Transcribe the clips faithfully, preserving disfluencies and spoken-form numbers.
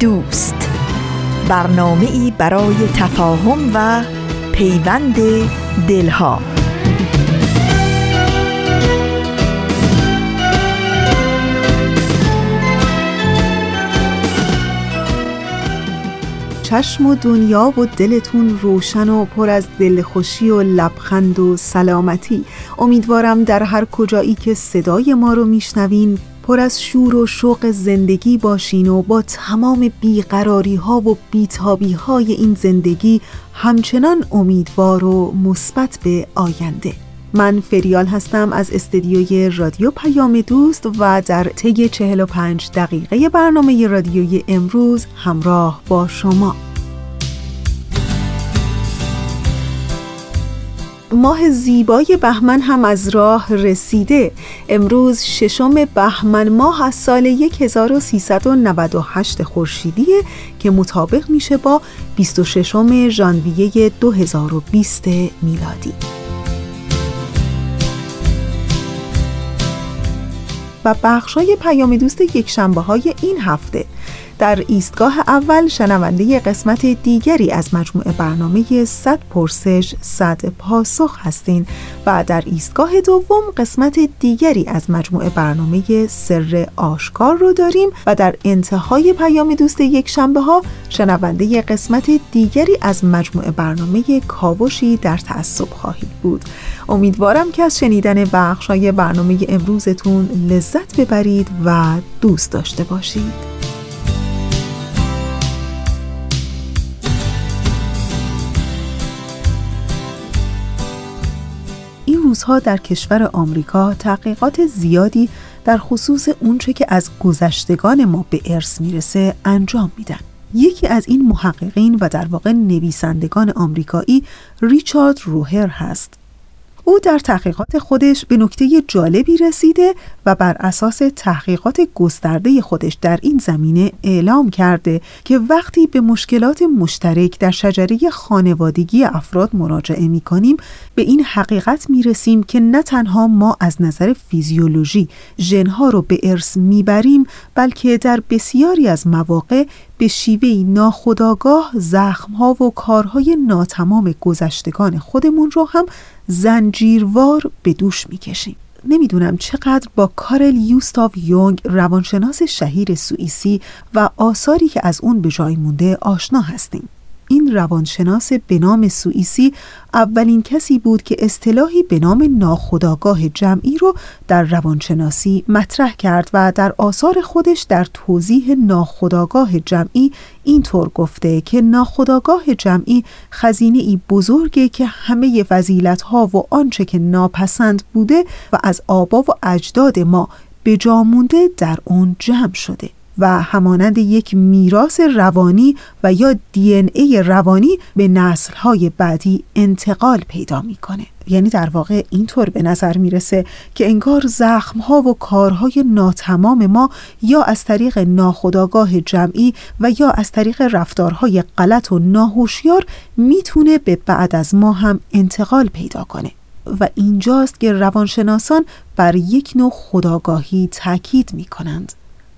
دوست، برنامه‌ای برای تفاهم و پیوند دلها. چشم و دنیا و دلتون روشن و پر از دلخوشی و لبخند و سلامتی. امیدوارم در هر کجایی که صدای ما رو میشنوین پر از شور و شوق زندگی باشین و با تمام بیقراری ها و بیتابی های این زندگی همچنان امیدوار و مثبت به آینده. من فریال هستم از استدیوی رادیو پیام دوست و در طی چهل و پنج دقیقه برنامه رادیوی امروز همراه با شما. ماه زیبای بهمن هم از راه رسیده. امروز ششم بهمن ماه از سال هزار و سیصد و نود و هشت خورشیدیه که مطابق میشه با بیست و ششم ژانویه دو هزار و بیست میلادی. و بخشای پیام دوست یک شنبه های این هفته: در ایستگاه اول شنونده قسمت دیگری از مجموعه برنامه صد پرسش صد پاسخ هستین و در ایستگاه دوم قسمت دیگری از مجموعه برنامه سر آشکار رو داریم و در انتهای پیام دوست یک شنبه ها شنونده قسمت دیگری از مجموعه برنامه کاوشی در تعصب خواهید بود. امیدوارم که از شنیدن بخشای برنامه امروزتون لذت ببرید و دوست داشته باشید. روزها در کشور آمریکا تحقیقات زیادی در خصوص اونچه که از گذشتگان ما به ارث میرسه انجام میدن. یکی از این محققین و در واقع نویسندگان آمریکایی ریچارد روهر هست. او در تحقیقات خودش به نکته جالبی رسیده و بر اساس تحقیقات گسترده خودش در این زمینه اعلام کرده که وقتی به مشکلات مشترک در شجره خانوادگی افراد مراجعه می کنیم به این حقیقت می رسیم که نه تنها ما از نظر فیزیولوژی ژن‌ها رو به ارث می بریم بلکه در بسیاری از مواقع به شیوهی ناخودآگاه زخم‌ها و کارهای ناتمام گذشتگان خودمون رو هم زنجیروار به دوش می‌کشیم. نمیدونم چقدر با کارل گوستاو یونگ، روانشناس شهیر سوئیسی و آثاری که از اون به جای مونده آشنا هستیم. این روانشناس به نام سوئیسی اولین کسی بود که اصطلاحی به نام ناخودآگاه جمعی رو در روانشناسی مطرح کرد و در آثار خودش در توضیح ناخودآگاه جمعی اینطور گفته که ناخودآگاه جمعی خزینه‌ای بزرگه که همه فضیلت‌ها و آنچه که ناپسند بوده و از آبا و اجداد ما به جا مونده در اون جمع شده و همانند یک میراث روانی و یا دی ان ای روانی به نسل‌های بعدی انتقال پیدا می‌کنه. یعنی در واقع اینطور به نظر میرسه که انگار زخم‌ها و کارهای ناتمام ما یا از طریق ناخودآگاه جمعی و یا از طریق رفتارهای غلط و ناهوشیار میتونه به بعد از ما هم انتقال پیدا کنه. و اینجاست که روانشناسان بر یک نوع خودآگاهی تاکید می‌کنند.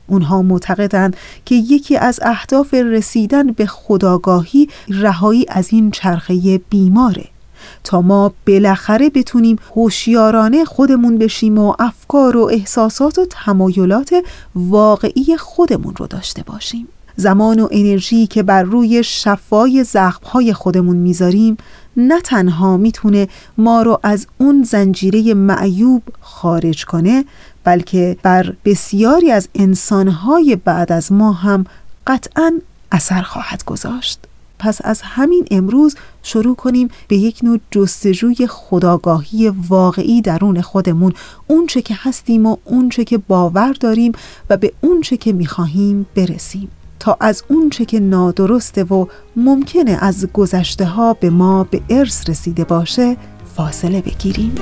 اونها معتقدند که یکی از اهداف رسیدن به خودآگاهی رهایی از این چرخه بیماره تا ما بالاخره بتونیم هوشیارانه خودمون بشیم و افکار و احساسات و تمایلات واقعی خودمون رو داشته باشیم. زمان و انرژی که بر روی شفای زخم‌های خودمون میذاریم نه تنها میتونه ما رو از اون زنجیره معیوب خارج کنه بلکه بر بسیاری از انسان‌های بعد از ما هم قطعاً اثر خواهد گذاشت. پس از همین امروز شروع کنیم به یک نوع جستجوی خودآگاهی واقعی درون خودمون، اون چه که هستیم و اون چه که باور داریم و به اون چه که می‌خواهیم برسیم، تا از اون چه که نادرسته و ممکنه از گذشته ها به ما به ارث رسیده باشه فاصله بگیریم.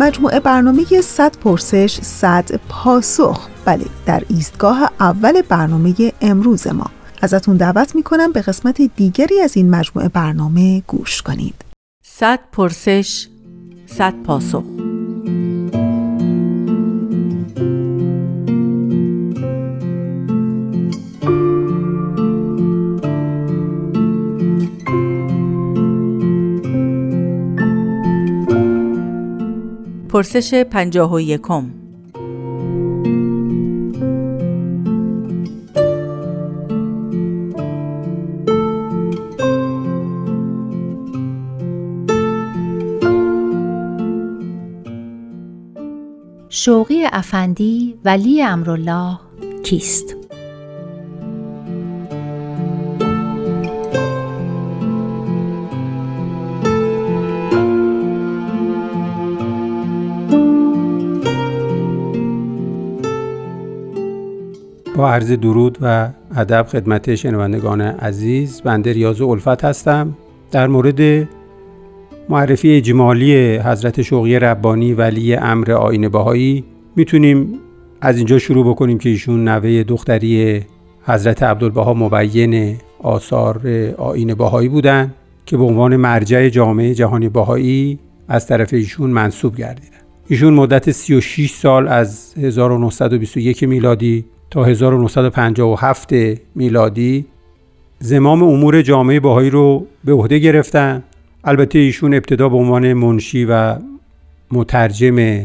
مجموعه برنامه صد پرسش صد پاسخ، بله، در ایستگاه اول برنامه امروز ما. ازتون دعوت میکنم به قسمت دیگری از این مجموعه برنامه گوش کنید. صد پرسش صد پاسخ. پرسش پنجاه و یکم. شوقی افندی ولی امرالله کیست؟ با عرض درود و ادب خدمت شنوندگان عزیز، بنده ریاض الفت هستم. در مورد معرفی اجمالی حضرت شوقی ربانی ولی امر آیین بهایی میتونیم از اینجا شروع بکنیم که ایشون نوه دختری حضرت عبدالبها مبین آثار آیین بهایی بودن که به عنوان مرجع جامعه جهانی بهایی از طرف ایشون منسوب گردیدن. ایشون مدت سی و شش سال از هزار و نهصد و بیست و یک میلادی تا هزار و نهصد و پنجاه و هفت میلادی زمام امور جامعه بهایی رو به عهده گرفتن. البته ایشون ابتدا به عنوان منشی و مترجم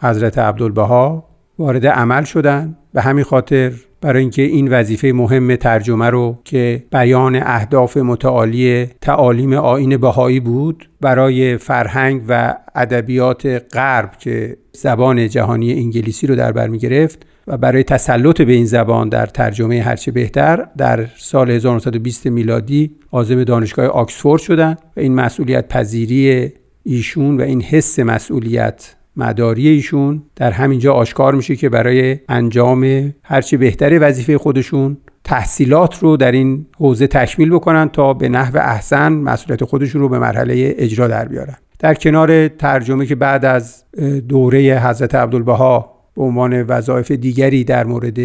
حضرت عبدالبها وارد عمل شدن، به همین خاطر برای اینکه این وظیفه مهم ترجمه رو که بیان اهداف متعالی تعالیم آیین بهایی بود برای فرهنگ و ادبیات غرب که زبان جهانی انگلیسی رو در بر می‌گرفت و برای تسلط به این زبان در ترجمه هرچه بهتر در سال هزار و نهصد و بیست میلادی عازم دانشگاه آکسفورد شدند و این مسئولیت پذیری ایشون و این حس مسئولیت مداری ایشون در همینجا آشکار میشه که برای انجام هرچه بهتر وظیفه خودشون تحصیلات رو در این حوزه تکمیل بکنن تا به نحو احسن مسئولیت خودشون رو به مرحله اجرا در بیارن. در کنار ترجمه که بعد از دوره حضرت عبدالبها به عنوان وظایف دیگری در مورد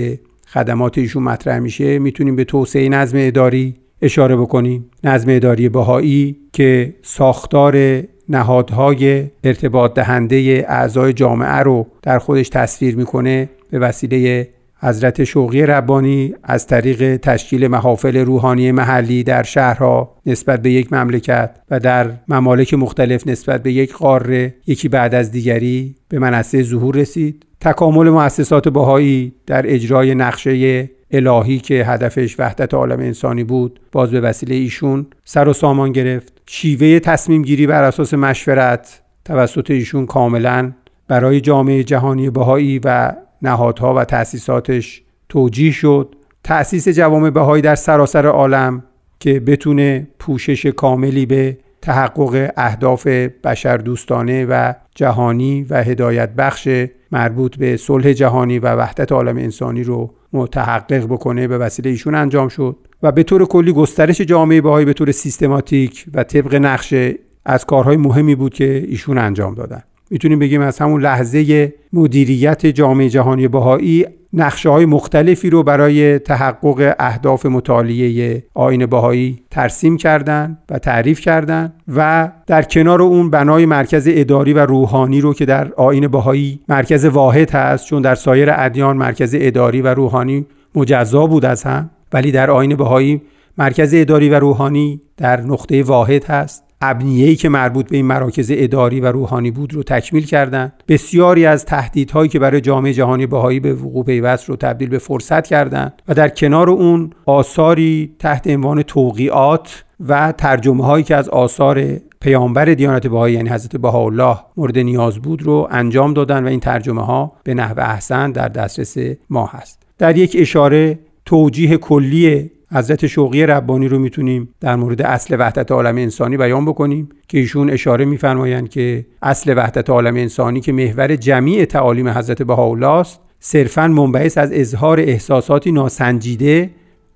خدمات ایشون مطرح میشه، میتونیم به توسعه نظم اداری اشاره بکنیم. نظم اداری بهایی که ساختار نهادهای ارتباط دهنده اعضای جامعه رو در خودش تصویر میکنه، به وسیله حضرت شوقی ربانی از طریق تشکیل محافل روحانی محلی در شهرها نسبت به یک مملکت و در ممالک مختلف نسبت به یک قاره یکی بعد از دیگری به منصه ظهور رسید. تکامل مؤسسات بهایی در اجرای نقشه الهی که هدفش وحدت عالم انسانی بود باز به وسیله ایشون سر و سامان گرفت. شیوه تصمیم گیری بر اساس مشورت توسط ایشون کاملا برای جامعه جهانی بهایی و نهادها و تأسیساتش توجیه شد. تأسیس جوامع بهایی در سراسر عالم که بتونه پوشش کاملی به تحقق اهداف بشردوستانه و جهانی و هدایت بخش مربوط به صلح جهانی و وحدت عالم انسانی رو متحقق بکنه به وسیله ایشون انجام شد و به طور کلی گسترش جامعه بهایی به طور سیستماتیک و طبق نقشه از کارهای مهمی بود که ایشون انجام دادن. میتونیم بگیم از همون لحظه مدیریت جامعه جهانی بهایی نقشه‌های مختلفی رو برای تحقق اهداف متعالیه آیین بهایی ترسیم کردند و تعریف کردند و در کنار اون بنای مرکز اداری و روحانی رو که در آیین بهایی مرکز واحد هست، چون در سایر ادیان مرکز اداری و روحانی مجزا بود از هم ولی در آیین بهایی مرکز اداری و روحانی در نقطه واحد هست. ابنیه‌ای که مربوط به این مراکز اداری و روحانی بود رو تکمیل کردند. بسیاری از تهدیدهایی که برای جامعه جهانی بهایی به وقوع پیوست رو تبدیل به فرصت کردند و در کنار اون آثاری تحت عنوان توقیعات و ترجمه هایی که از آثار پیامبر دیانت بهایی یعنی حضرت بهاءالله مورد نیاز بود رو انجام دادن و این ترجمه ها به نحو احسن در دسترس ما هست. در یک اشاره توجیه کلی حضرت شوقی ربانی رو میتونیم در مورد اصل وحدت عالم انسانی بیان بکنیم که ایشون اشاره میفرمایند که اصل وحدت عالم انسانی که محور جمیع تعالیم حضرت بهاءالله است صرفاً منبعث از اظهار احساساتی ناسنجیده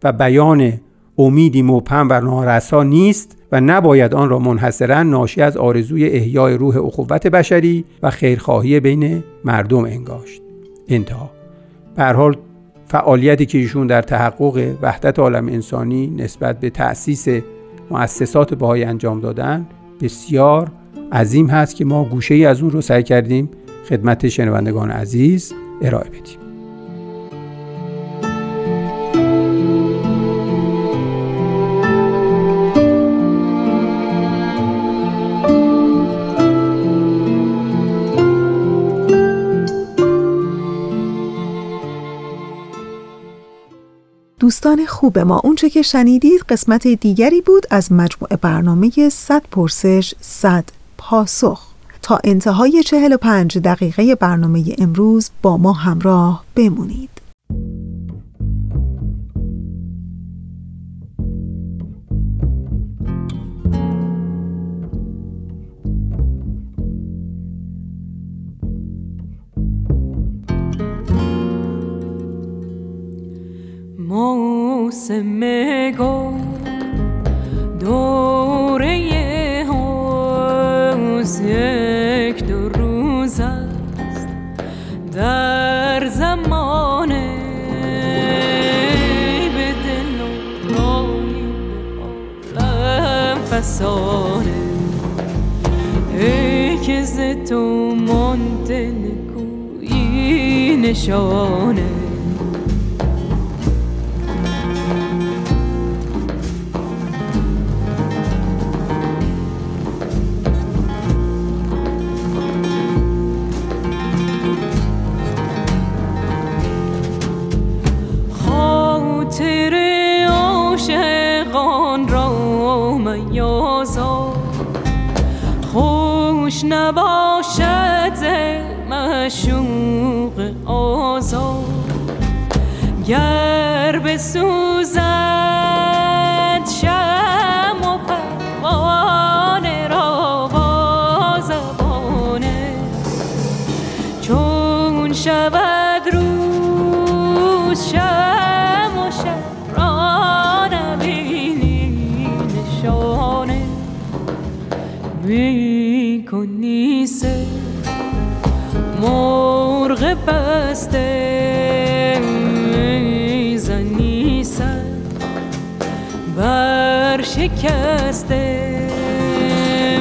و بیان امیدی مبهم و نارسا نیست و نباید آن را منحصراً ناشی از آرزوی احیای روح اخوت بشری و خیرخواهی بین مردم انگاشت. انتها. به هر حال فعالیتی که ایشون در تحقق وحدت عالم انسانی نسبت به تأسیس مؤسسات بهایی انجام دادن بسیار عظیم هست که ما گوشه‌ای از اون رو سعی کردیم خدمت شنوندگان عزیز ارائه بدیم. دوستان خوب ما، اونچه که شنیدید قسمت دیگری بود از مجموعه برنامه صد پرسش صد پاسخ. تا انتهای چهل و پنج دقیقه برنامه امروز با ما همراه بمونید. موسم گل دوره حوض یک دو روز است در زمان به دل و آن فسانه ای که ز تو مانده نگویی نشانه خوش نباشد مشوق آزار گر بسوزد شم و پروانه را با زبانه چون شود روز شم و شب را نبینی نشانه بی کنی سر مرغ بسته زنی سر برشکسته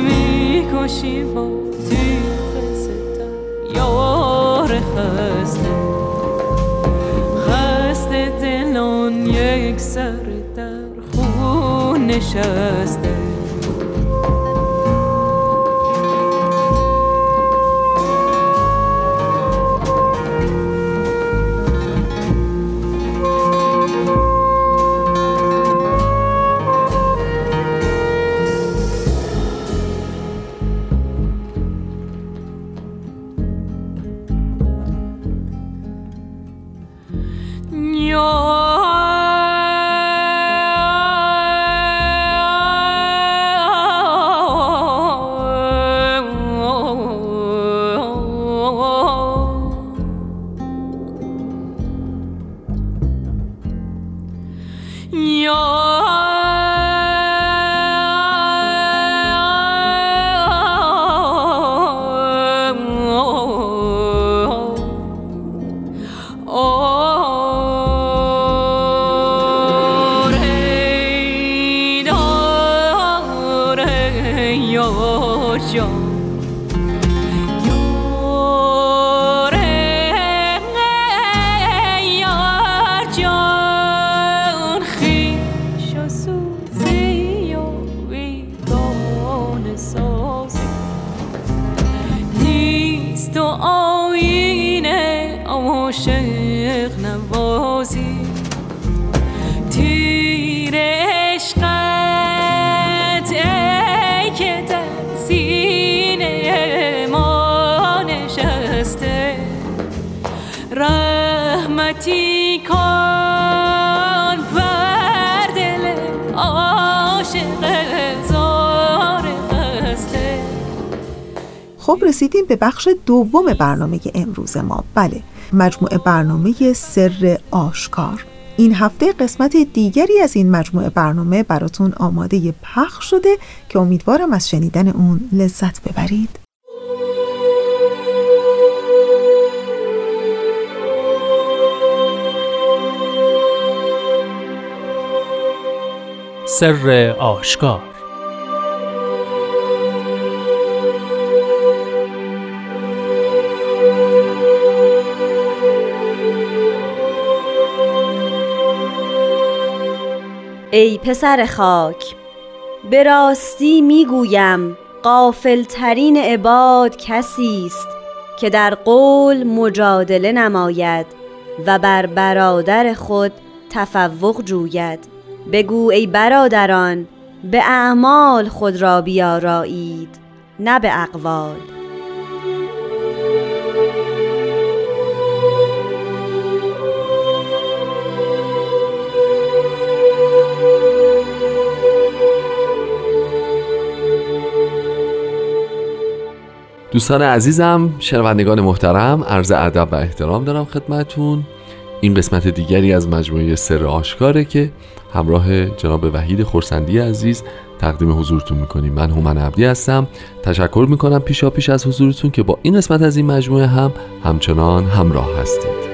میکشی با تیغ ستم یار خسته خسته دلان یک سر در خون نشسته محبتی کن بر دل عاشق زار قسته. خب رسیدیم به بخش دوم برنامه امروز ما. بله، مجموعه برنامه سر آشکار. این هفته قسمت دیگری از این مجموعه برنامه براتون آماده پخش شده که امیدوارم از شنیدن اون لذت ببرید. سر آشکار. ای پسر خاک، به راستی میگویم غافلترین عباد کسی است که در قول مجادله نماید و بر برادر خود تفوق جوید. بگو ای برادران، به اعمال خود را بیارایید نه به اقوال. دوستان عزیزم، شنوندگان محترم، عرض ادب و احترام دارم خدمتتون. این قسمت دیگری از مجموعه سر آشکاره که همراه جناب وحید خورسندی عزیز تقدیم حضورتون میکنیم. من هومن عبدی هستم. تشکر میکنم پیشا پیش از حضورتون که با این قسمت از این مجموعه هم همچنان همراه هستید.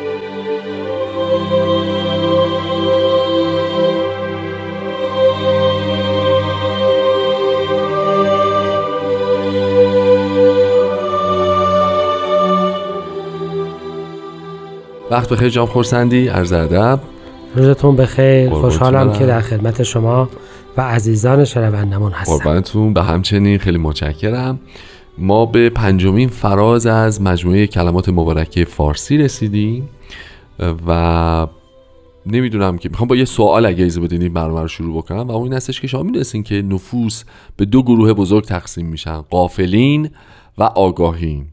وقت بخیر جناب خورسندی، عرض ادب. روزتون بخیر، خوشحالم که در خدمت شما و عزیزان شنوندمون هستم. قربانتون، به همچنین خیلی متشکرم. ما به پنجمین فراز از مجموعه کلمات مبارکه فارسی رسیدیم و نمیدونم که میخوام با یه سوال اگه اجازه بدین این برنامه رو شروع بکنم و اون این هستش که شما میدونستین که نفوس به دو گروه بزرگ تقسیم میشن، غافلین و آگاهین،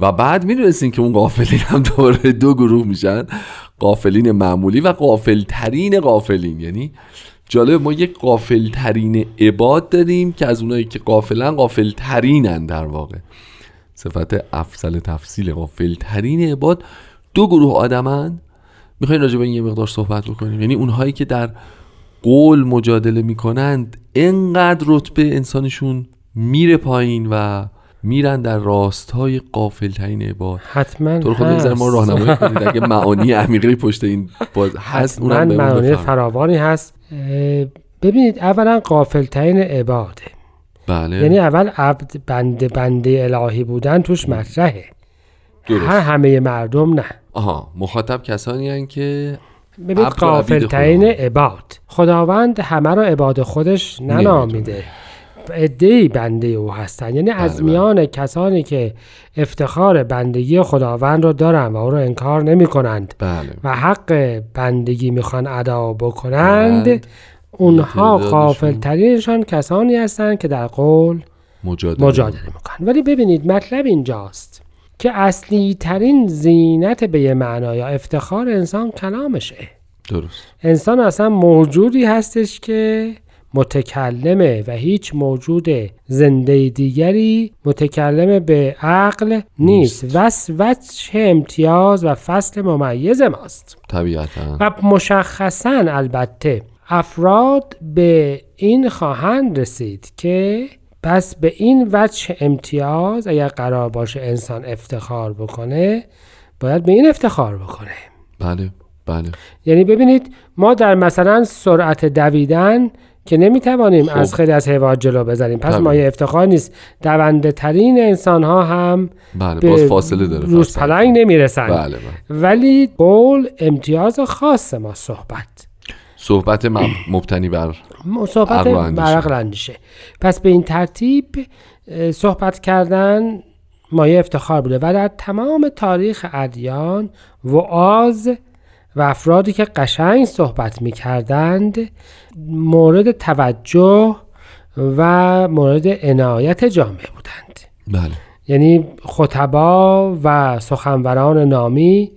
و بعد میدونستین که اون غافلین هم دوباره دو گروه میشن، غافلین معمولی و غافلترین غافلین. یعنی جالب، ما یک غافلترین عباد داریم که از اونایی که غافلن غافلترینن. در واقع صفت افصل تفصیل غافلترین عباد دو گروه آدمن. میخواین راجع به این یه مقدار صحبت بکنیم. یعنی اونهایی که در قول مجادله میکنند انقدر رتبه انسانشون میره پایین و میرن در راستای غافلترین عباد. حتما تو خود بذار ما راهنمایی کنید اگه معانی عمیقی پشت این باز هست، اونم به معانی فراوانی هست. ببینید، اولا غافلترین عباده. بله، یعنی اول عبد بنده بنده الهی بودن توش مطرحه. درست. هر همه مردم نه. آها، مخاطب کسانی هستن که ببینید غافلترین عباد. خداوند همه رو عباد خودش ننامیده. عده‌ای بنده او هستن. یعنی بله از میان بله. کسانی که افتخار بندگی خداوند رو دارن و او رو انکار نمی کنند بله. و حق بندگی میخوان ادا بکنند بله. اونها غافلترینشان کسانی هستن که در قول مجادله, مجادله میکنن. ولی ببینید مطلب اینجاست که اصلی ترین زینت به یه معنا یا افتخار انسان کلامشه. درست. انسان اصلا موجودی هستش که متکلمه و هیچ موجود زنده دیگری متکلم به عقل نیست. وسوسه امتیاز و فصل ممیز ماست طبیعتا. و مشخصاً البته افراد به این خواهند رسید که بس به این وجه امتیاز اگر قرار باشه انسان افتخار بکنه باید به این افتخار بکنه. بله بله. یعنی ببینید ما در مثلا سرعت دویدن که نمیتوانیم خوب. از خیلی از حیوانات جلو بزنیم، پس ما یه افتخار نیست. دونده ترین انسان ها هم بله، به باز فاصله داره، روز پلنگ نمیرسن. بله بله. ولی قول امتیاز خاص ما. صحبت صحبت مبتنی بر صحبت عقل اندیشه. پس به این ترتیب صحبت کردن مایه افتخار بوده و در تمام تاریخ ادیان وعاظ و افرادی که قشنگ صحبت می‌کردند مورد توجه و مورد عنایت جامعه بودند. بله. یعنی خطبا و سخنوران نامی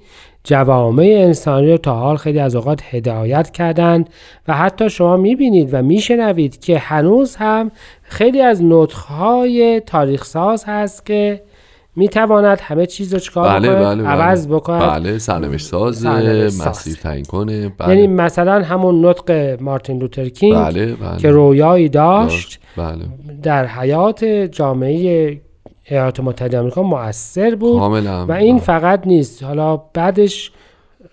جوامع انسانی رو تا حال خیلی از اوقات هدایت کردند و حتی شما میبینید و میشنوید که هنوز هم خیلی از نطق‌های تاریخ‌ساز هست که میتواند همه چیز رو چکار بله، بکنه بله، بله، عوض بکنه بله سرنوشت ساز مسیر تعیین کنه بله. یعنی مثلا همون نطق مارتین لوتر کینگ بله، بله، که رویایی داشت بله. در حیات جامعه ایالات متحده آمریکا مؤثر بود کاملا. و این فقط نیست، حالا بعدش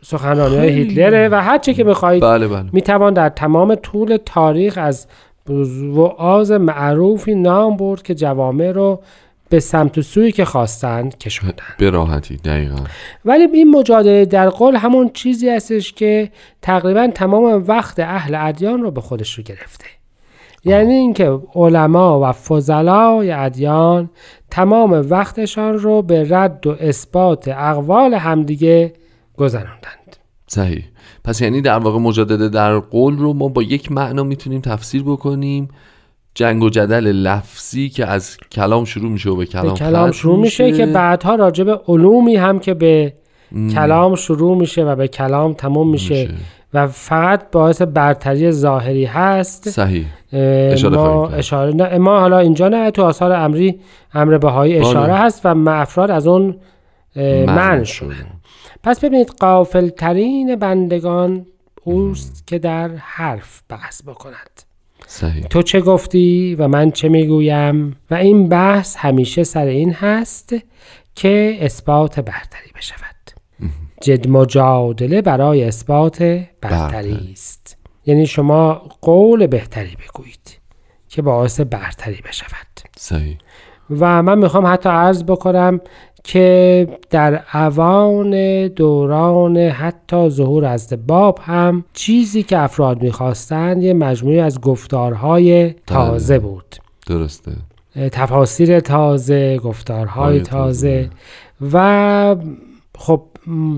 سخنرانی‌های هیتلره و هر چی که بخواید بله، بله. میتوان در تمام طول تاریخ از وعاظ معروفی نام برد که جوامع رو به سمت و سویی که خواستن کشوندن به راحتی. دقیقاً. ولی این مجادله در قول همون چیزی هستش که تقریبا تمام وقت اهل ادیان رو به خودش رو گرفته. آه. یعنی اینکه علما و فضلای ادیان تمام وقتشان رو به رد و اثبات اقوال همدیگه گذراندند. صحیح. پس یعنی در واقع مجادله در قول رو ما با یک معنا میتونیم تفسیر بکنیم، جنگ و جدل لفظی که از کلام شروع میشه و به کلام, به کلام شروع میشه, میشه که بعدها راجع به علومی هم که به ام. کلام شروع میشه و به کلام تمام میشه, میشه. و فقط باعث برتری ظاهری هست. صحیح. اشاره ما, اشاره ما حالا اینجا نه، تو آثار امری امر بهایی اشاره آه. هست و افراد از اون منع شدن. پس ببینید غافل ترین بندگان اوست ام. که در حرف بحث بکند. صحیح. تو چه گفتی و من چه میگویم، و این بحث همیشه سر این هست که اثبات برتری بشود. جد مجادله برای اثبات برتری است. یعنی شما قول بهتری بگویید که باعث برتری بشود. صحیح. و من میخوام حتی عرض بکنم که در اوان دوران حتی ظهور ازدباب هم چیزی که افراد میخواستند یه مجموعه از گفتارهای تازه بود. درسته. تفاسیر تازه، گفتارهای تازه. و خب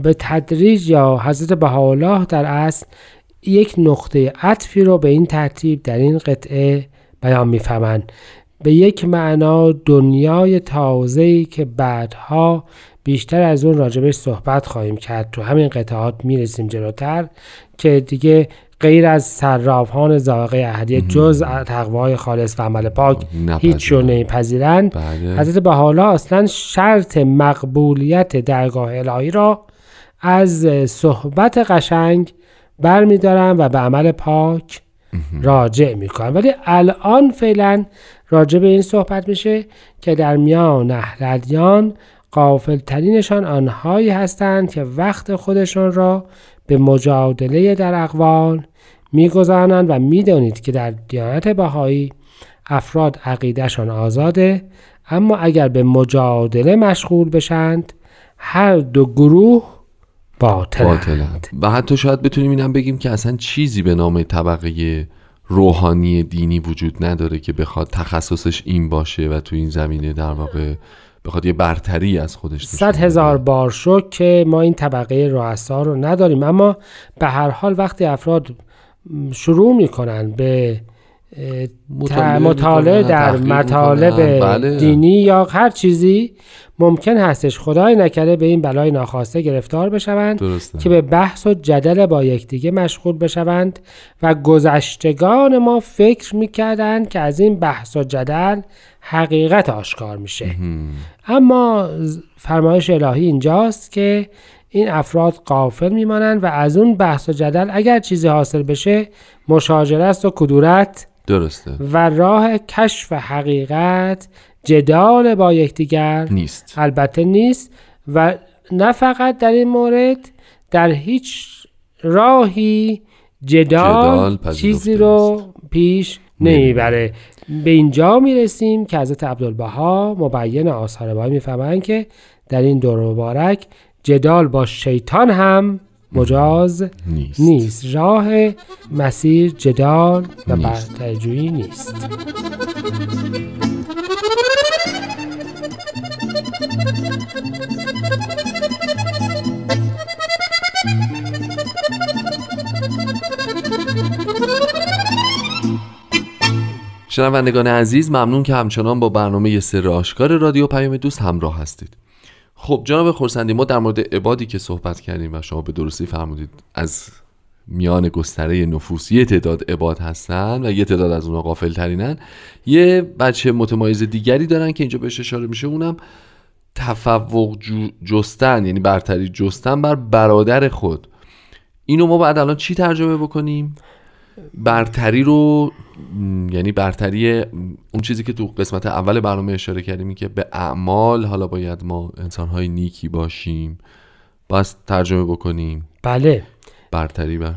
به تدریج یا حضرت بهاءالله در اصل یک نقطه عطفی رو به این ترتیب در این قطعه بیان میفهمند. به یک معنا دنیای تازه‌ای که بعدها بیشتر از اون راجبش صحبت خواهیم کرد، تو همین قطعات میرسیم جلوتر که دیگه غیر از صرافان ذائقه احدیه جز تقوای خالص و عمل پاک هیچ رو نمیپذیرند. حضرت بهاءالله اصلا شرط مقبولیت درگاه الهی را از صحبت قشنگ برمیدارن و به عمل پاک راجع میکنن. ولی الان فعلا راجع به این صحبت میشه که در میان اهل ادیان غافلترینشان آنهایی هستند که وقت خودشان را به مجادله در اقوال میگذرانند. و میدانید که در دیانت بهایی افراد عقیدهشان آزاده، اما اگر به مجادله مشغول بشند هر دو گروه باطلند. و حتی شاید بتونیم اینم بگیم که اصلا چیزی به نام طبقه روحانی دینی وجود نداره که بخواد تخصصش این باشه و تو این زمینه در واقع بخواد یه برتری از خودش نشون بده. صد هزار بار شد که ما این طبقه رؤسا رو نداریم، اما به هر حال وقتی افراد شروع میکنن به مطالعه در مطالب دینی یا هر چیزی، ممکن هستش خدای نکرده به این بلای ناخواسته گرفتار بشوند که به بحث و جدل با یکدیگه مشغول بشوند. و گذشتگان ما فکر میکردند که از این بحث و جدل حقیقت آشکار میشه. اما فرمایش الهی اینجاست که این افراد غافل میمانند و از اون بحث و جدل اگر چیزی حاصل بشه مشاجره است و کدورت. درسته. و راه کشف حقیقت جدال با یکدیگر نیست، البته نیست. و نه فقط در این مورد، در هیچ راهی جدال, جدال چیزی رو پیش نمیبره. به اینجا میرسیم که حضرت عبدالبها مبین آثار بهایی میفهمند که در این دور مبارک جدال با شیطان هم مجاز نیست, نیست. راه مسیر جدال و برتری‌جویی نیست. شنوندگان عزیز، ممنون که همچنان با برنامه سر آشکار رادیو پیام دوست همراه هستید. خب جناب خرسندی، ما در مورد عبادی که صحبت کردیم و شما به درستی فرمودید از میان گستره نفوس یه تعداد عباد هستن و یه تعداد از اونها غافل ترینن. یه بچه متمایز دیگری دارن که اینجا بهش اشاره میشه، اونم تفوق جستن، یعنی برتری جستن بر برادر خود. اینو ما بعد الان چی ترجمه بکنیم؟ برتری رو، یعنی برتری اون چیزی که تو قسمت اول برنامه اشاره کردیم که به اعمال حالا باید ما انسان‌های نیکی باشیم، باز ترجمه بکنیم. بله برتری بر...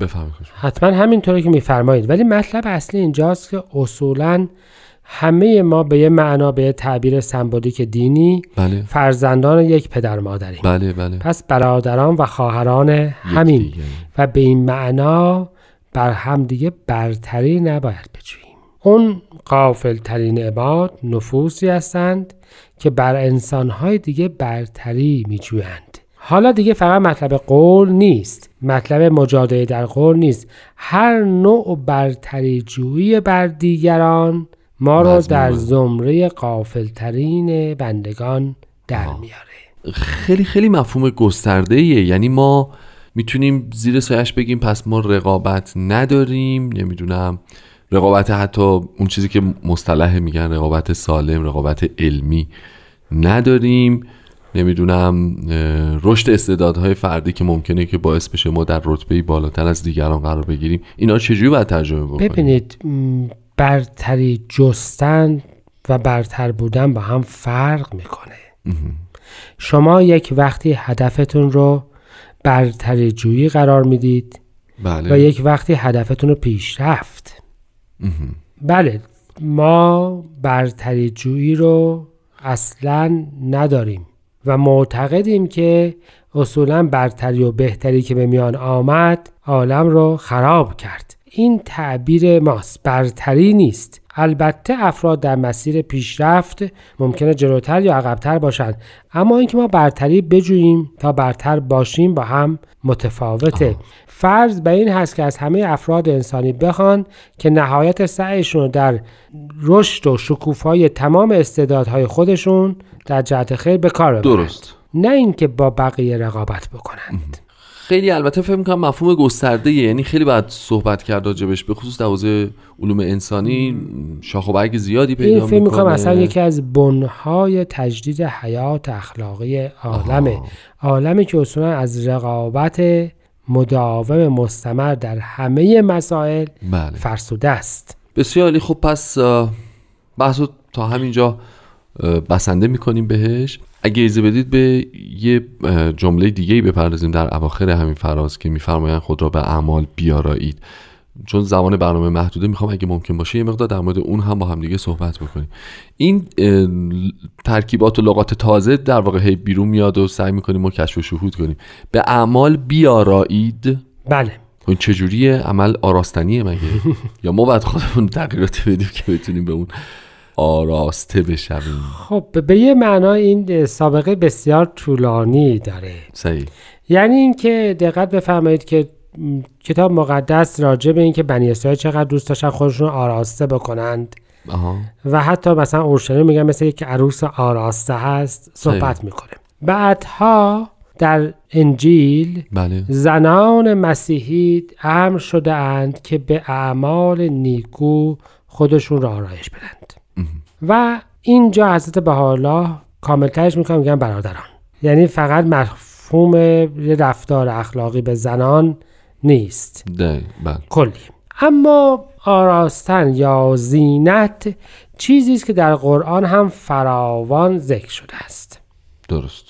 بفهمید حتما همینطوری که میفرمایید، ولی مطلب اصلی اینجاست که اصولاً همه ما به یه معنا به تعبیر سمبولیک دینی بله. فرزندان یک پدر مادریم بله بله. پس برادران و خواهران همین و به این معنا بر هم دیگه برتری نباید بجوییم. اون غافل ترین عباد نفوسی هستند که بر انسانهای دیگه برتری میجویند. حالا دیگه فقط مطلب قول نیست، مطلب مجادله در قول نیست، هر نوع برتری جویی بر دیگران ما رو در زمره غافلترین بندگان در میاره. خیلی خیلی مفهوم گسترده‌ایه، یعنی ما میتونیم زیر سایش بگیم پس ما رقابت نداریم، نمیدونم رقابت، حتی اون چیزی که مصطلح میگن رقابت سالم، رقابت علمی نداریم، نمیدونم رشد استعدادهای فردی که ممکنه که باعث بشه ما در رتبه‌ای بالاتر از دیگران قرار بگیریم. اینا چجوری باید ترجمه بکنیم؟ ببینید برتری جستن و برتر بودن با هم فرق میکنه. شما یک وقتی هدفتون رو برتری جویی قرار میدید بله. و یک وقتی هدفتون رو پیشرفت. بله ما برتری جویی رو اصلاً نداریم و معتقدیم که اصولاً برتری و بهتری که به میان آمد عالم رو خراب کرد. این تعبیر ماست، برتری نیست. البته افراد در مسیر پیشرفت ممکنه جلوتر یا عقبتر باشند، اما اینکه ما برتری بجوییم تا برتر باشیم با هم متفاوته. آه. فرض به این هست که از همه افراد انسانی بخوان که نهایت سعیشون در رشد و شکوفای تمام استعدادهای خودشون در جهت خیر به کار ببرند، درست، نه اینکه با بقیه رقابت بکنند. اه. خیلی البته فهم می‌کنم مفهوم گسترده‌ایه، یعنی خیلی باید صحبت کرد راجبش، به خصوص در حوزه علوم انسانی شاخ و برگ زیادی پیدا می‌کنه. این فهم می‌کنم اصلا یکی از بن‌های تجدید حیات اخلاقی عالمه، عالمی که اصولا از رقابت مداوم مستمر در همه مسائل بله. فرسوده است. بسیار عالی. خب پس بحثو تا همینجا بسنده می‌کنیم بهش. اگه اجازه بدید به یه جمله دیگه‌ای بپردازیم در اواخر همین فراز که می‌فرمایند خود را به اعمال بیارایید. چون زمان برنامه محدوده می‌خوام اگه ممکن باشه یه مقدار در مورد اون هم با هم دیگه صحبت بکنیم. این ترکیبات و لغات تازه در واقع هی بیرون میاد و سعی می‌کنیم ما کشف و شهود کنیم. به اعمال بیارایید. بله. این چجوریه؟ عمل آراستنیه مگه؟ یا ما بعد خودمون تغییراتی بدیم که بتونیم به اون آراسته بشویم؟ خب به یه معنا این سابقه بسیار طولانی داره. صحیح. یعنی این که دقت بفرمایید که کتاب مقدس راجع به این که بنی اسرائیل چقدر دوست داشتن خودشون آراسته بکنند آها. و حتی مثلا اورشلیم میگن مثل یک عروس آراسته هست صحبت صحیح. میکنه. بعدها در انجیل بله. زنان مسیحی امر شده اند که به اعمال نیکو خودشون را آرایش بدند و اینجا حضرت بهاءالله کاملترش میکنم، میگم برادران، یعنی فقط مفهوم رفتار اخلاقی به زنان نیست کلی. اما آراستن یا زینت چیزی است که در قرآن هم فراوان ذکر شده است. درست.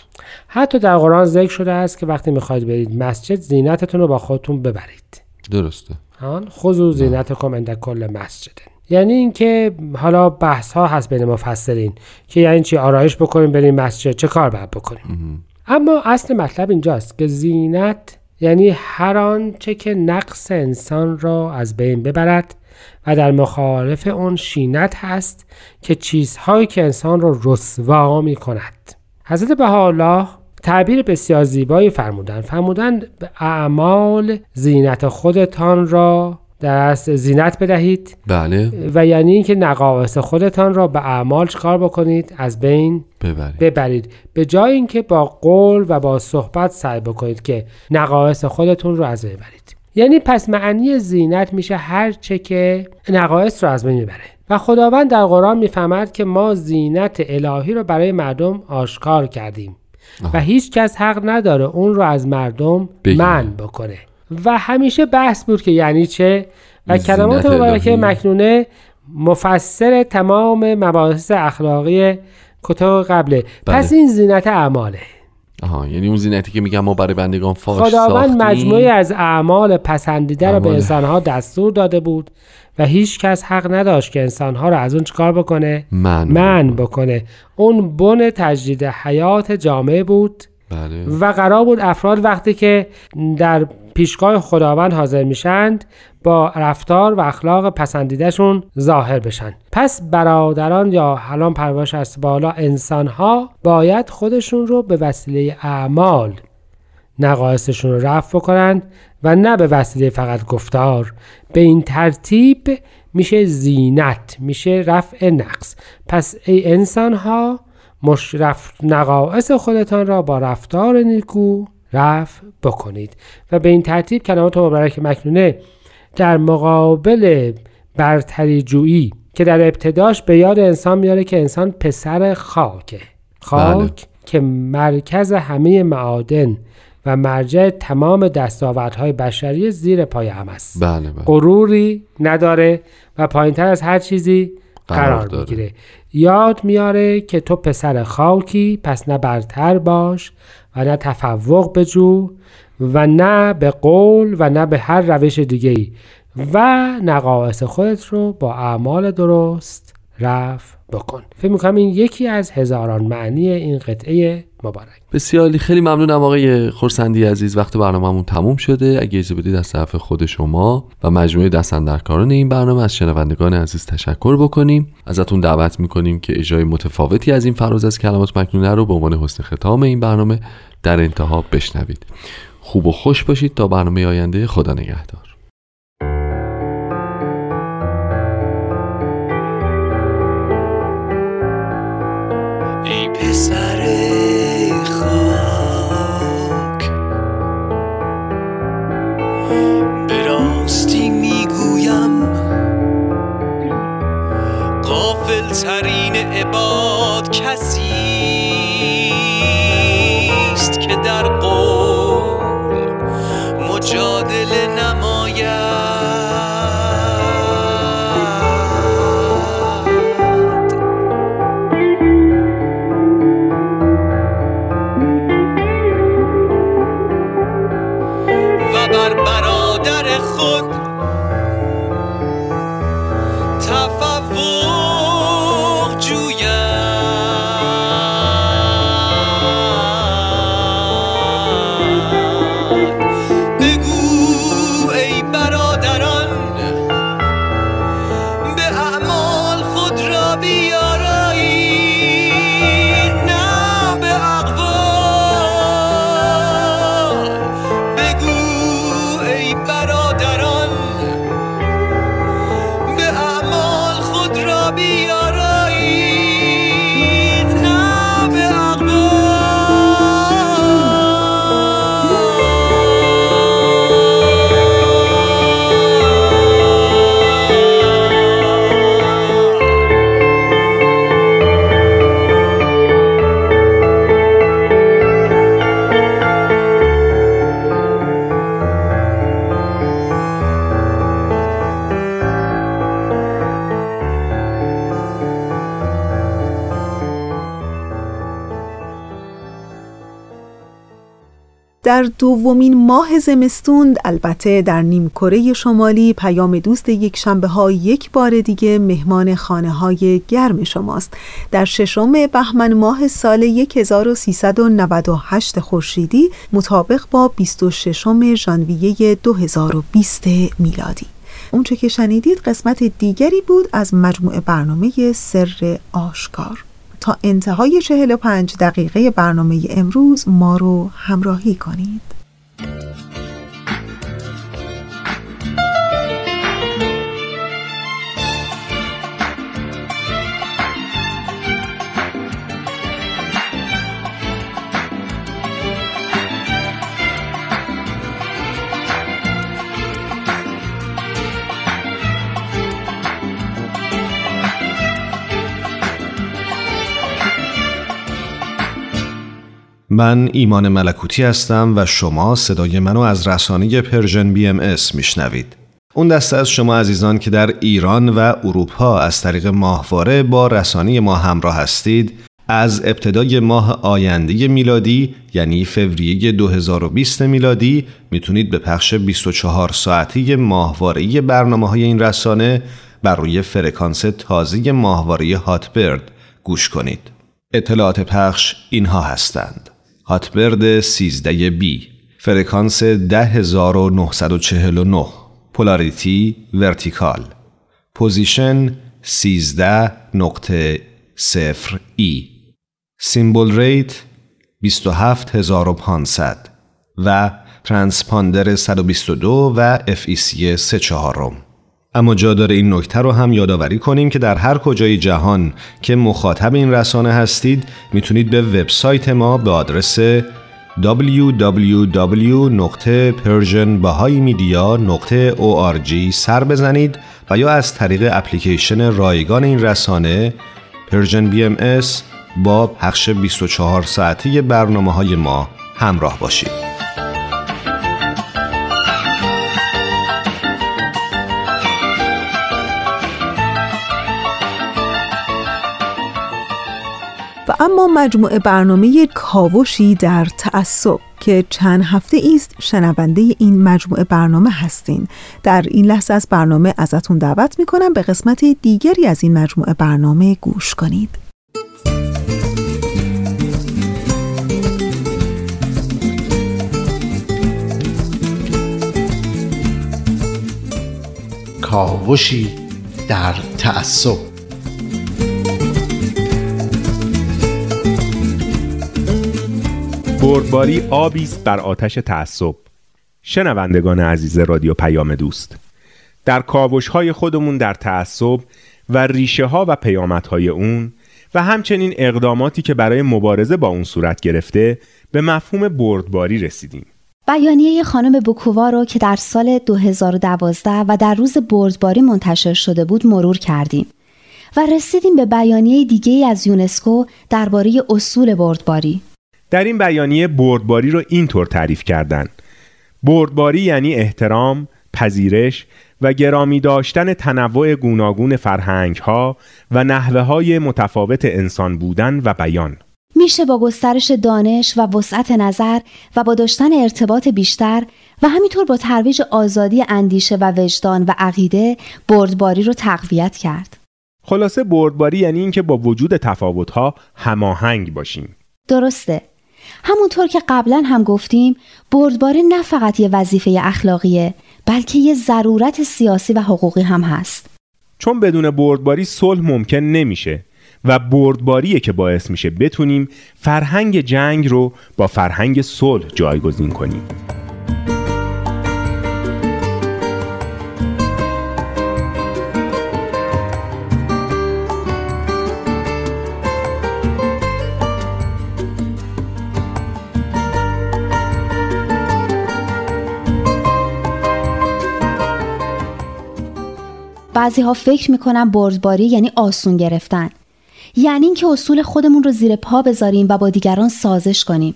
حتی در قرآن ذکر شده است که وقتی میخواید برید مسجد زینتتون رو با خودتون ببرید. درسته. آن خذوا زینتکم عند کل مسجد، یعنی اینکه حالا بحث ها هست بین مفسرین که یعنی چی آرایش بکنیم بریم مسجد، چه کار باید بکنیم. اما اصل مطلب اینجاست که زینت یعنی هر آن چه که نقص انسان را از بین ببرد و در مخالف اون شینت هست که چیزهایی که انسان را رسوا می کند. حضرت بهاءالله تعبیر بسیار زیبایی فرمودند، فرمودند اعمال زینت خودتان را درست زینت بدهید. بله. و یعنی اینکه نقائص خودتان را به اعمال چکار بکنید؟ از بین ببرید. ببرید. به جای اینکه با قول و با صحبت سعی بکنید که نقائص خودتون رو از بین ببرید. یعنی پس معنی زینت میشه هر چه که نقائص رو از بین میبره. و خداوند در قرآن میفهمد که ما زینت الهی رو برای مردم آشکار کردیم. آه. و هیچ کس حق نداره اون رو از مردم منع بکنه. و همیشه بحث بود که یعنی چه و کلمات مبارکه مکنونه مفسر تمام مباحث اخلاقی کتاب قبله. بله. پس این زینت اعماله. آها، یعنی اون زینتی که میگم ما برای بندگان فاش ساختیم. خداوند مجموعی از اعمال پسندیده اعمال. را به انسانها دستور داده بود و هیچ کس حق نداشت که انسانها را از اون چکار بکنه؟ من, من بکنه. اون بن تجدید حیات جامعه بود. بله. و قرار بود افراد وقتی که در پیشگاه خداوند حاضر میشند با رفتار و اخلاق پسندیدهشون ظاهر بشن. پس برادران یا حلان پرواش از بالا انسانها باید خودشون رو به وسیله اعمال نقایصشون رو رفع بکنن و نه به وسیله فقط گفتار. به این ترتیب میشه زینت، میشه رفع نقص. پس ای انسانها مشرف نقائص خودتان را با رفتار نیکو رفع بکنید. و به این ترتیب کلمات مبارک مکنونه در مقابل برتری جویی که در ابتداش به یاد انسان میاره که انسان پسر خاکه، خاک بله. که مرکز همه معادن و مرجع تمام دستاوردهای بشری زیر پای هم است. بله بله. غروری نداره و پایینتر از هر چیزی قرار میگیره. یاد میاره که تو پسر خاکی، پس نه برتر باش و نه تفوق بجو و نه به قول و نه به هر روش دیگه‌ای و نقائص خودت رو با اعمال درست رفع بکن. فکر می‌کنم این یکی از هزاران معنی این قطعه مبارک. بسیاری خیلی ممنونم آقای خرسندی عزیز. وقت برنامه‌مون تموم شده. اگه اجازه بدید از طرف خود شما و مجموعه دست‌اندرکاران این برنامه از شنوندگان عزیز تشکر بکنیم. ازتون دعوت می‌کنیم که اجرای متفاوتی از این فراز از کلمات مکنونه رو به عنوان حسن ختام این برنامه در انتها بشنوید. خوب و خوش باشید تا برنامه آینده. خدا نگهدار. ای پسر خاک، به راستی میگویم غافل‌ترین عباد کسیست که در قول مجادله نماید. در دومین ماه زمستون البته در نیمکره شمالی پیام دوست یک شنبه ها یک بار دیگه مهمان خانه های گرم شماست. در ششم بهمن ماه سال هزار و سیصد و نود و هشت خورشیدی مطابق با بیست و ششم ژانویه دو هزار و بیست میلادی. اونچه که شنیدید قسمت دیگری بود از مجموعه برنامه سر آشکار. تا انتهای چهل و پنج دقیقه برنامه امروز ما رو همراهی کنید. من ایمان ملکوتی هستم و شما صدای منو از رسانه پرژن بی ام اس میشنوید. اون دسته از شما عزیزان که در ایران و اروپا از طریق ماهواره با رسانه ما همراه هستید، از ابتدای ماه آینده میلادی یعنی فوریه دو هزار و بیست میلادی میتونید به پخش بیست و چهار ساعتی ماهواره‌ای برنامه‌های این رسانه بر روی فرکانس تازه ماهواره هاتبرد گوش کنید. اطلاعات پخش اینها هستند: هاتبرد سیزده بی، فرکانس ده هزار و نهصد و چهل و نه، پولاریتی ورتیکال، پوزیشن سیزده نقطه صفر ای، سیمبل ریت بیست و هفت هزار و پانصد و ترانسپاندر صد و بیست و دو و اف ای سی سه چهارم. اما جا داره این نکته رو هم یادآوری کنیم که در هر کجای جهان که مخاطب این رسانه هستید میتونید به وبسایت ما به آدرس دبلیو دبلیو دبلیو نقطه پرژن بهایی مدیا نقطه او آر جی سر بزنید و یا از طریق اپلیکیشن رایگان این رسانه پرژن بی ام اس با پخش بیست و چهار ساعتی برنامه‌های ما همراه باشید. و اما مجموعه برنامه کاوشی در تعصب که چند هفته ایست شنونده این مجموعه برنامه هستین. در این لحظه از برنامه ازتون دعوت میکنم به قسمت دیگری از این مجموعه برنامه گوش کنید. کاوشی در تعصب. بردباری آبیست بر آتش تعصب. شنوندگان عزیز رادیو پیام دوست، در کاوش‌های خودمون در تعصب و ریشه‌ها و پیامدهای اون و همچنین اقداماتی که برای مبارزه با اون صورت گرفته به مفهوم بردباری رسیدیم. بیانیه خانم بوکووا رو که در سال دو هزار و دوازده و در روز بردباری منتشر شده بود مرور کردیم و رسیدیم به بیانیه دیگه از یونسکو درباره اصول بردباری. در این بیانیه بردباری رو اینطور تعریف کردن: بردباری یعنی احترام، پذیرش و گرامی داشتن تنوع گوناگون فرهنگ‌ها و نحوه‌های متفاوت انسان بودن و بیان. میشه با گسترش دانش و وسعت نظر و با داشتن ارتباط بیشتر و همینطور با ترویج آزادی اندیشه و وجدان و عقیده بردباری رو تقویت کرد. خلاصه بردباری یعنی اینکه با وجود تفاوت‌ها هماهنگ باشیم. درسته. همونطور که قبلا هم گفتیم، بردباری نه فقط یه وظیفه اخلاقیه، بلکه یه ضرورت سیاسی و حقوقی هم هست. چون بدون بردباری صلح ممکن نمیشه و بردباریه که باعث میشه بتونیم فرهنگ جنگ رو با فرهنگ صلح جایگزین کنیم. بعضی ها فکر میکنن بردباری یعنی آسون گرفتن، یعنی این که اصول خودمون رو زیر پا بذاریم و با دیگران سازش کنیم.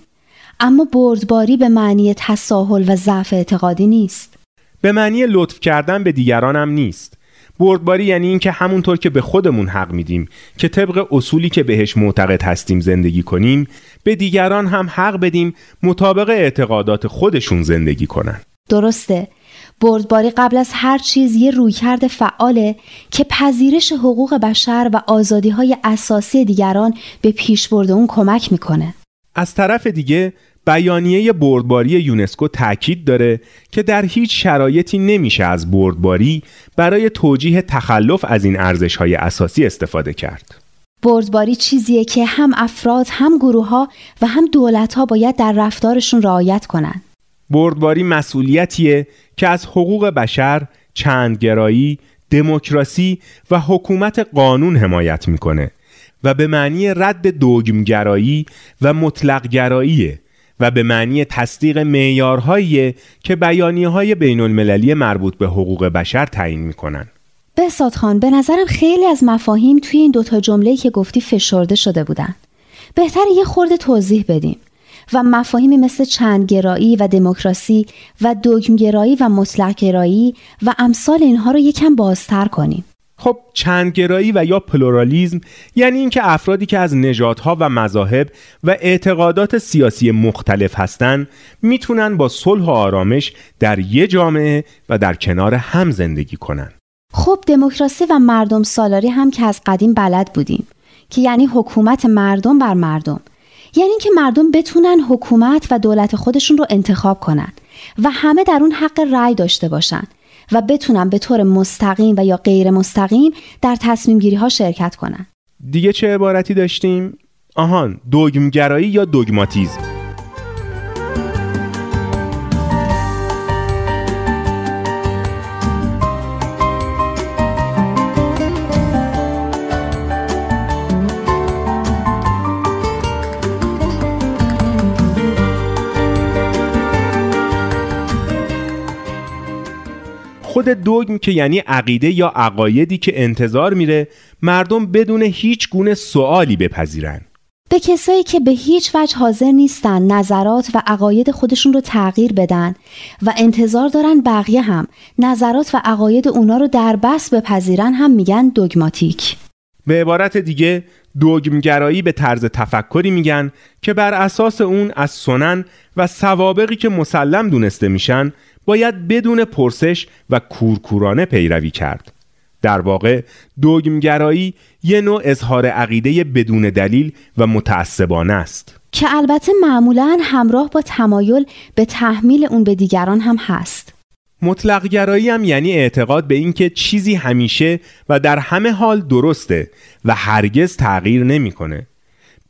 اما بردباری به معنی تساهل و ضعف اعتقادی نیست، به معنی لطف کردن به دیگران هم نیست. بردباری یعنی این که همونطور که به خودمون حق میدیم که طبق اصولی که بهش معتقد هستیم زندگی کنیم، به دیگران هم حق بدیم مطابق اعتقادات خودشون زندگی کنن. درسته. بردباری قبل از هر چیز یه رویکرد فعاله که پذیرش حقوق بشر و آزادی‌های اساسی دیگران به پیشبرد اون کمک میکنه. از طرف دیگه بیانیه بردباری یونسکو تأکید داره که در هیچ شرایطی نمیشه از بردباری برای توجیه تخلف از این ارزش‌های اساسی استفاده کرد. بردباری چیزیه که هم افراد، هم گروه‌ها و هم دولت‌ها باید در رفتارشون رعایت کنن. بردباری مسئولیتیه که از حقوق بشر، چندگرایی، دموکراسی و حکومت قانون حمایت میکنه و به معنی رد دوگمگرایی و مطلقگراییه و به معنی تصدیق معیارهایی که بیانیه‌های بین‌المللی مربوط به حقوق بشر تعیین میکنن. بهزاد خان، به نظرم خیلی از مفاهیم توی این دوتا جمله‌ای که گفتی فشرده شده بودن. بهتره یه خورده توضیح بدیم. و مفاهیم مثل چندگرایی و دموکراسی و دگمگرایی و مطلق‌گرایی و امثال اینها رو یکم بازتر کنیم. خب چندگرایی و یا پلورالیزم یعنی اینکه افرادی که از نژادها و مذاهب و اعتقادات سیاسی مختلف هستند میتونن با صلح و آرامش در یک جامعه و در کنار هم زندگی کنن. خب دموکراسی و مردم سالاری هم که از قدیم بلد بودیم، که یعنی حکومت مردم بر مردم، یعنی که مردم بتونن حکومت و دولت خودشون رو انتخاب کنن و همه در اون حق رأی داشته باشن و بتونن به طور مستقیم و یا غیر مستقیم در تصمیم گیری ها شرکت کنن. دیگه چه عبارتی داشتیم؟ آهان، دوگمگرایی یا دوگماتیزم. خود دوگم که یعنی عقیده یا عقایدی که انتظار میره مردم بدون هیچ گونه سوالی بپذیرن. به کسایی که به هیچ وجه حاضر نیستن نظرات و عقاید خودشون رو تغییر بدن و انتظار دارن بقیه هم نظرات و عقاید اونا رو در بس بپذیرن هم میگن دوگماتیک. به عبارت دیگه دوگمگرایی به طرز تفکری میگن که بر اساس اون از سنن و سوابقی که مسلم دونسته میشن باید بدون پرسش و کورکورانه پیروی کرد. در واقع دوگمگرایی یه نوع اظهار عقیده بدون دلیل و متعصبانه است که البته معمولاً همراه با تمایل به تحمیل اون به دیگران هم هست. مطلق گرایی هم یعنی اعتقاد به این که چیزی همیشه و در همه حال درسته و هرگز تغییر نمی‌کنه.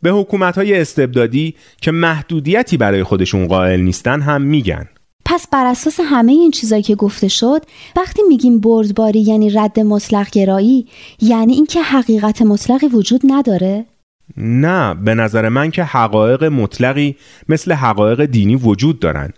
به حکومت‌های استبدادی که محدودیتی برای خودشون قائل نیستن هم میگن. پس بر اساس همه این چیزایی که گفته شد، وقتی میگیم بردباری یعنی رد مطلق گرایی، یعنی اینکه حقیقت مطلقی وجود نداره؟ نه، به نظر من که حقایق مطلقی مثل حقایق دینی وجود دارن،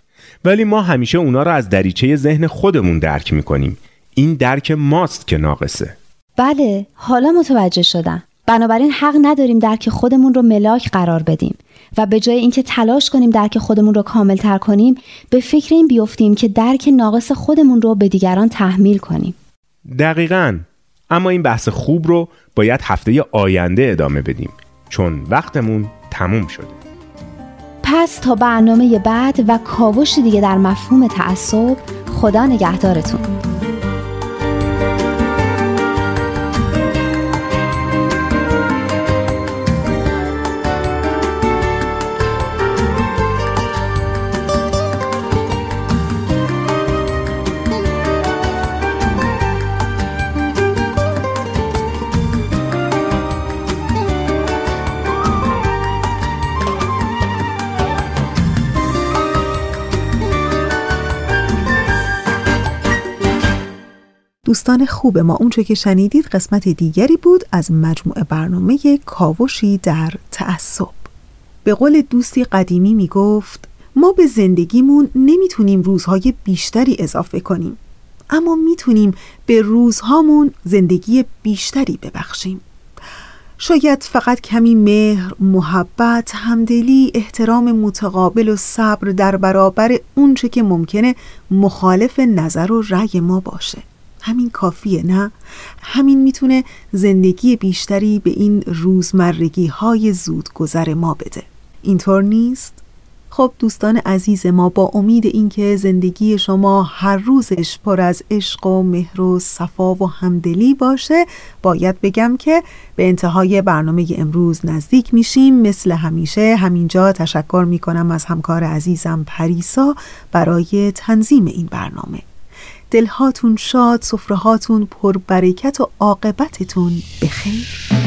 ولی ما همیشه اونا رو از دریچه ذهن خودمون درک میکنیم. این درک ماست که ناقصه. بله، حالا متوجه شدم. بنابراین حق نداریم درک خودمون رو ملاک قرار بدیم و به جای اینکه تلاش کنیم درک خودمون رو کامل‌تر کنیم، به فکر این بیافتیم که درک ناقص خودمون رو به دیگران تحمیل کنیم. دقیقاً. اما این بحث خوب رو باید هفته آینده ادامه بدیم، چون وقتمون تموم شده. پس تا برنامه بعد و کاوش دیگه در مفهوم تعصب، خدا نگهدارتون. دوستان خوب ما، اونچه که شنیدید قسمت دیگری بود از مجموعه برنامه کاوشی در تعصب. به قول دوستی قدیمی میگفت ما به زندگیمون نمیتونیم روزهای بیشتری اضافه کنیم، اما میتونیم به روزهامون زندگی بیشتری ببخشیم. شاید فقط کمی مهر، محبت، همدلی، احترام متقابل و صبر در برابر اونچه که ممکنه مخالف نظر و رأی ما باشه. همین کافیه، نه؟ همین میتونه زندگی بیشتری به این روزمرگی های زود گذر ما بده. اینطور نیست؟ خب دوستان عزیز ما، با امید اینکه زندگی شما هر روزش پر از عشق و مهر و صفا و همدلی باشه، باید بگم که به انتهای برنامه امروز نزدیک میشیم. مثل همیشه همینجا تشکر میکنم از همکار عزیزم پریسا برای تنظیم این برنامه. دلهاتون شاد، سفرهاتون پر برکت و عاقبتتون بخیر.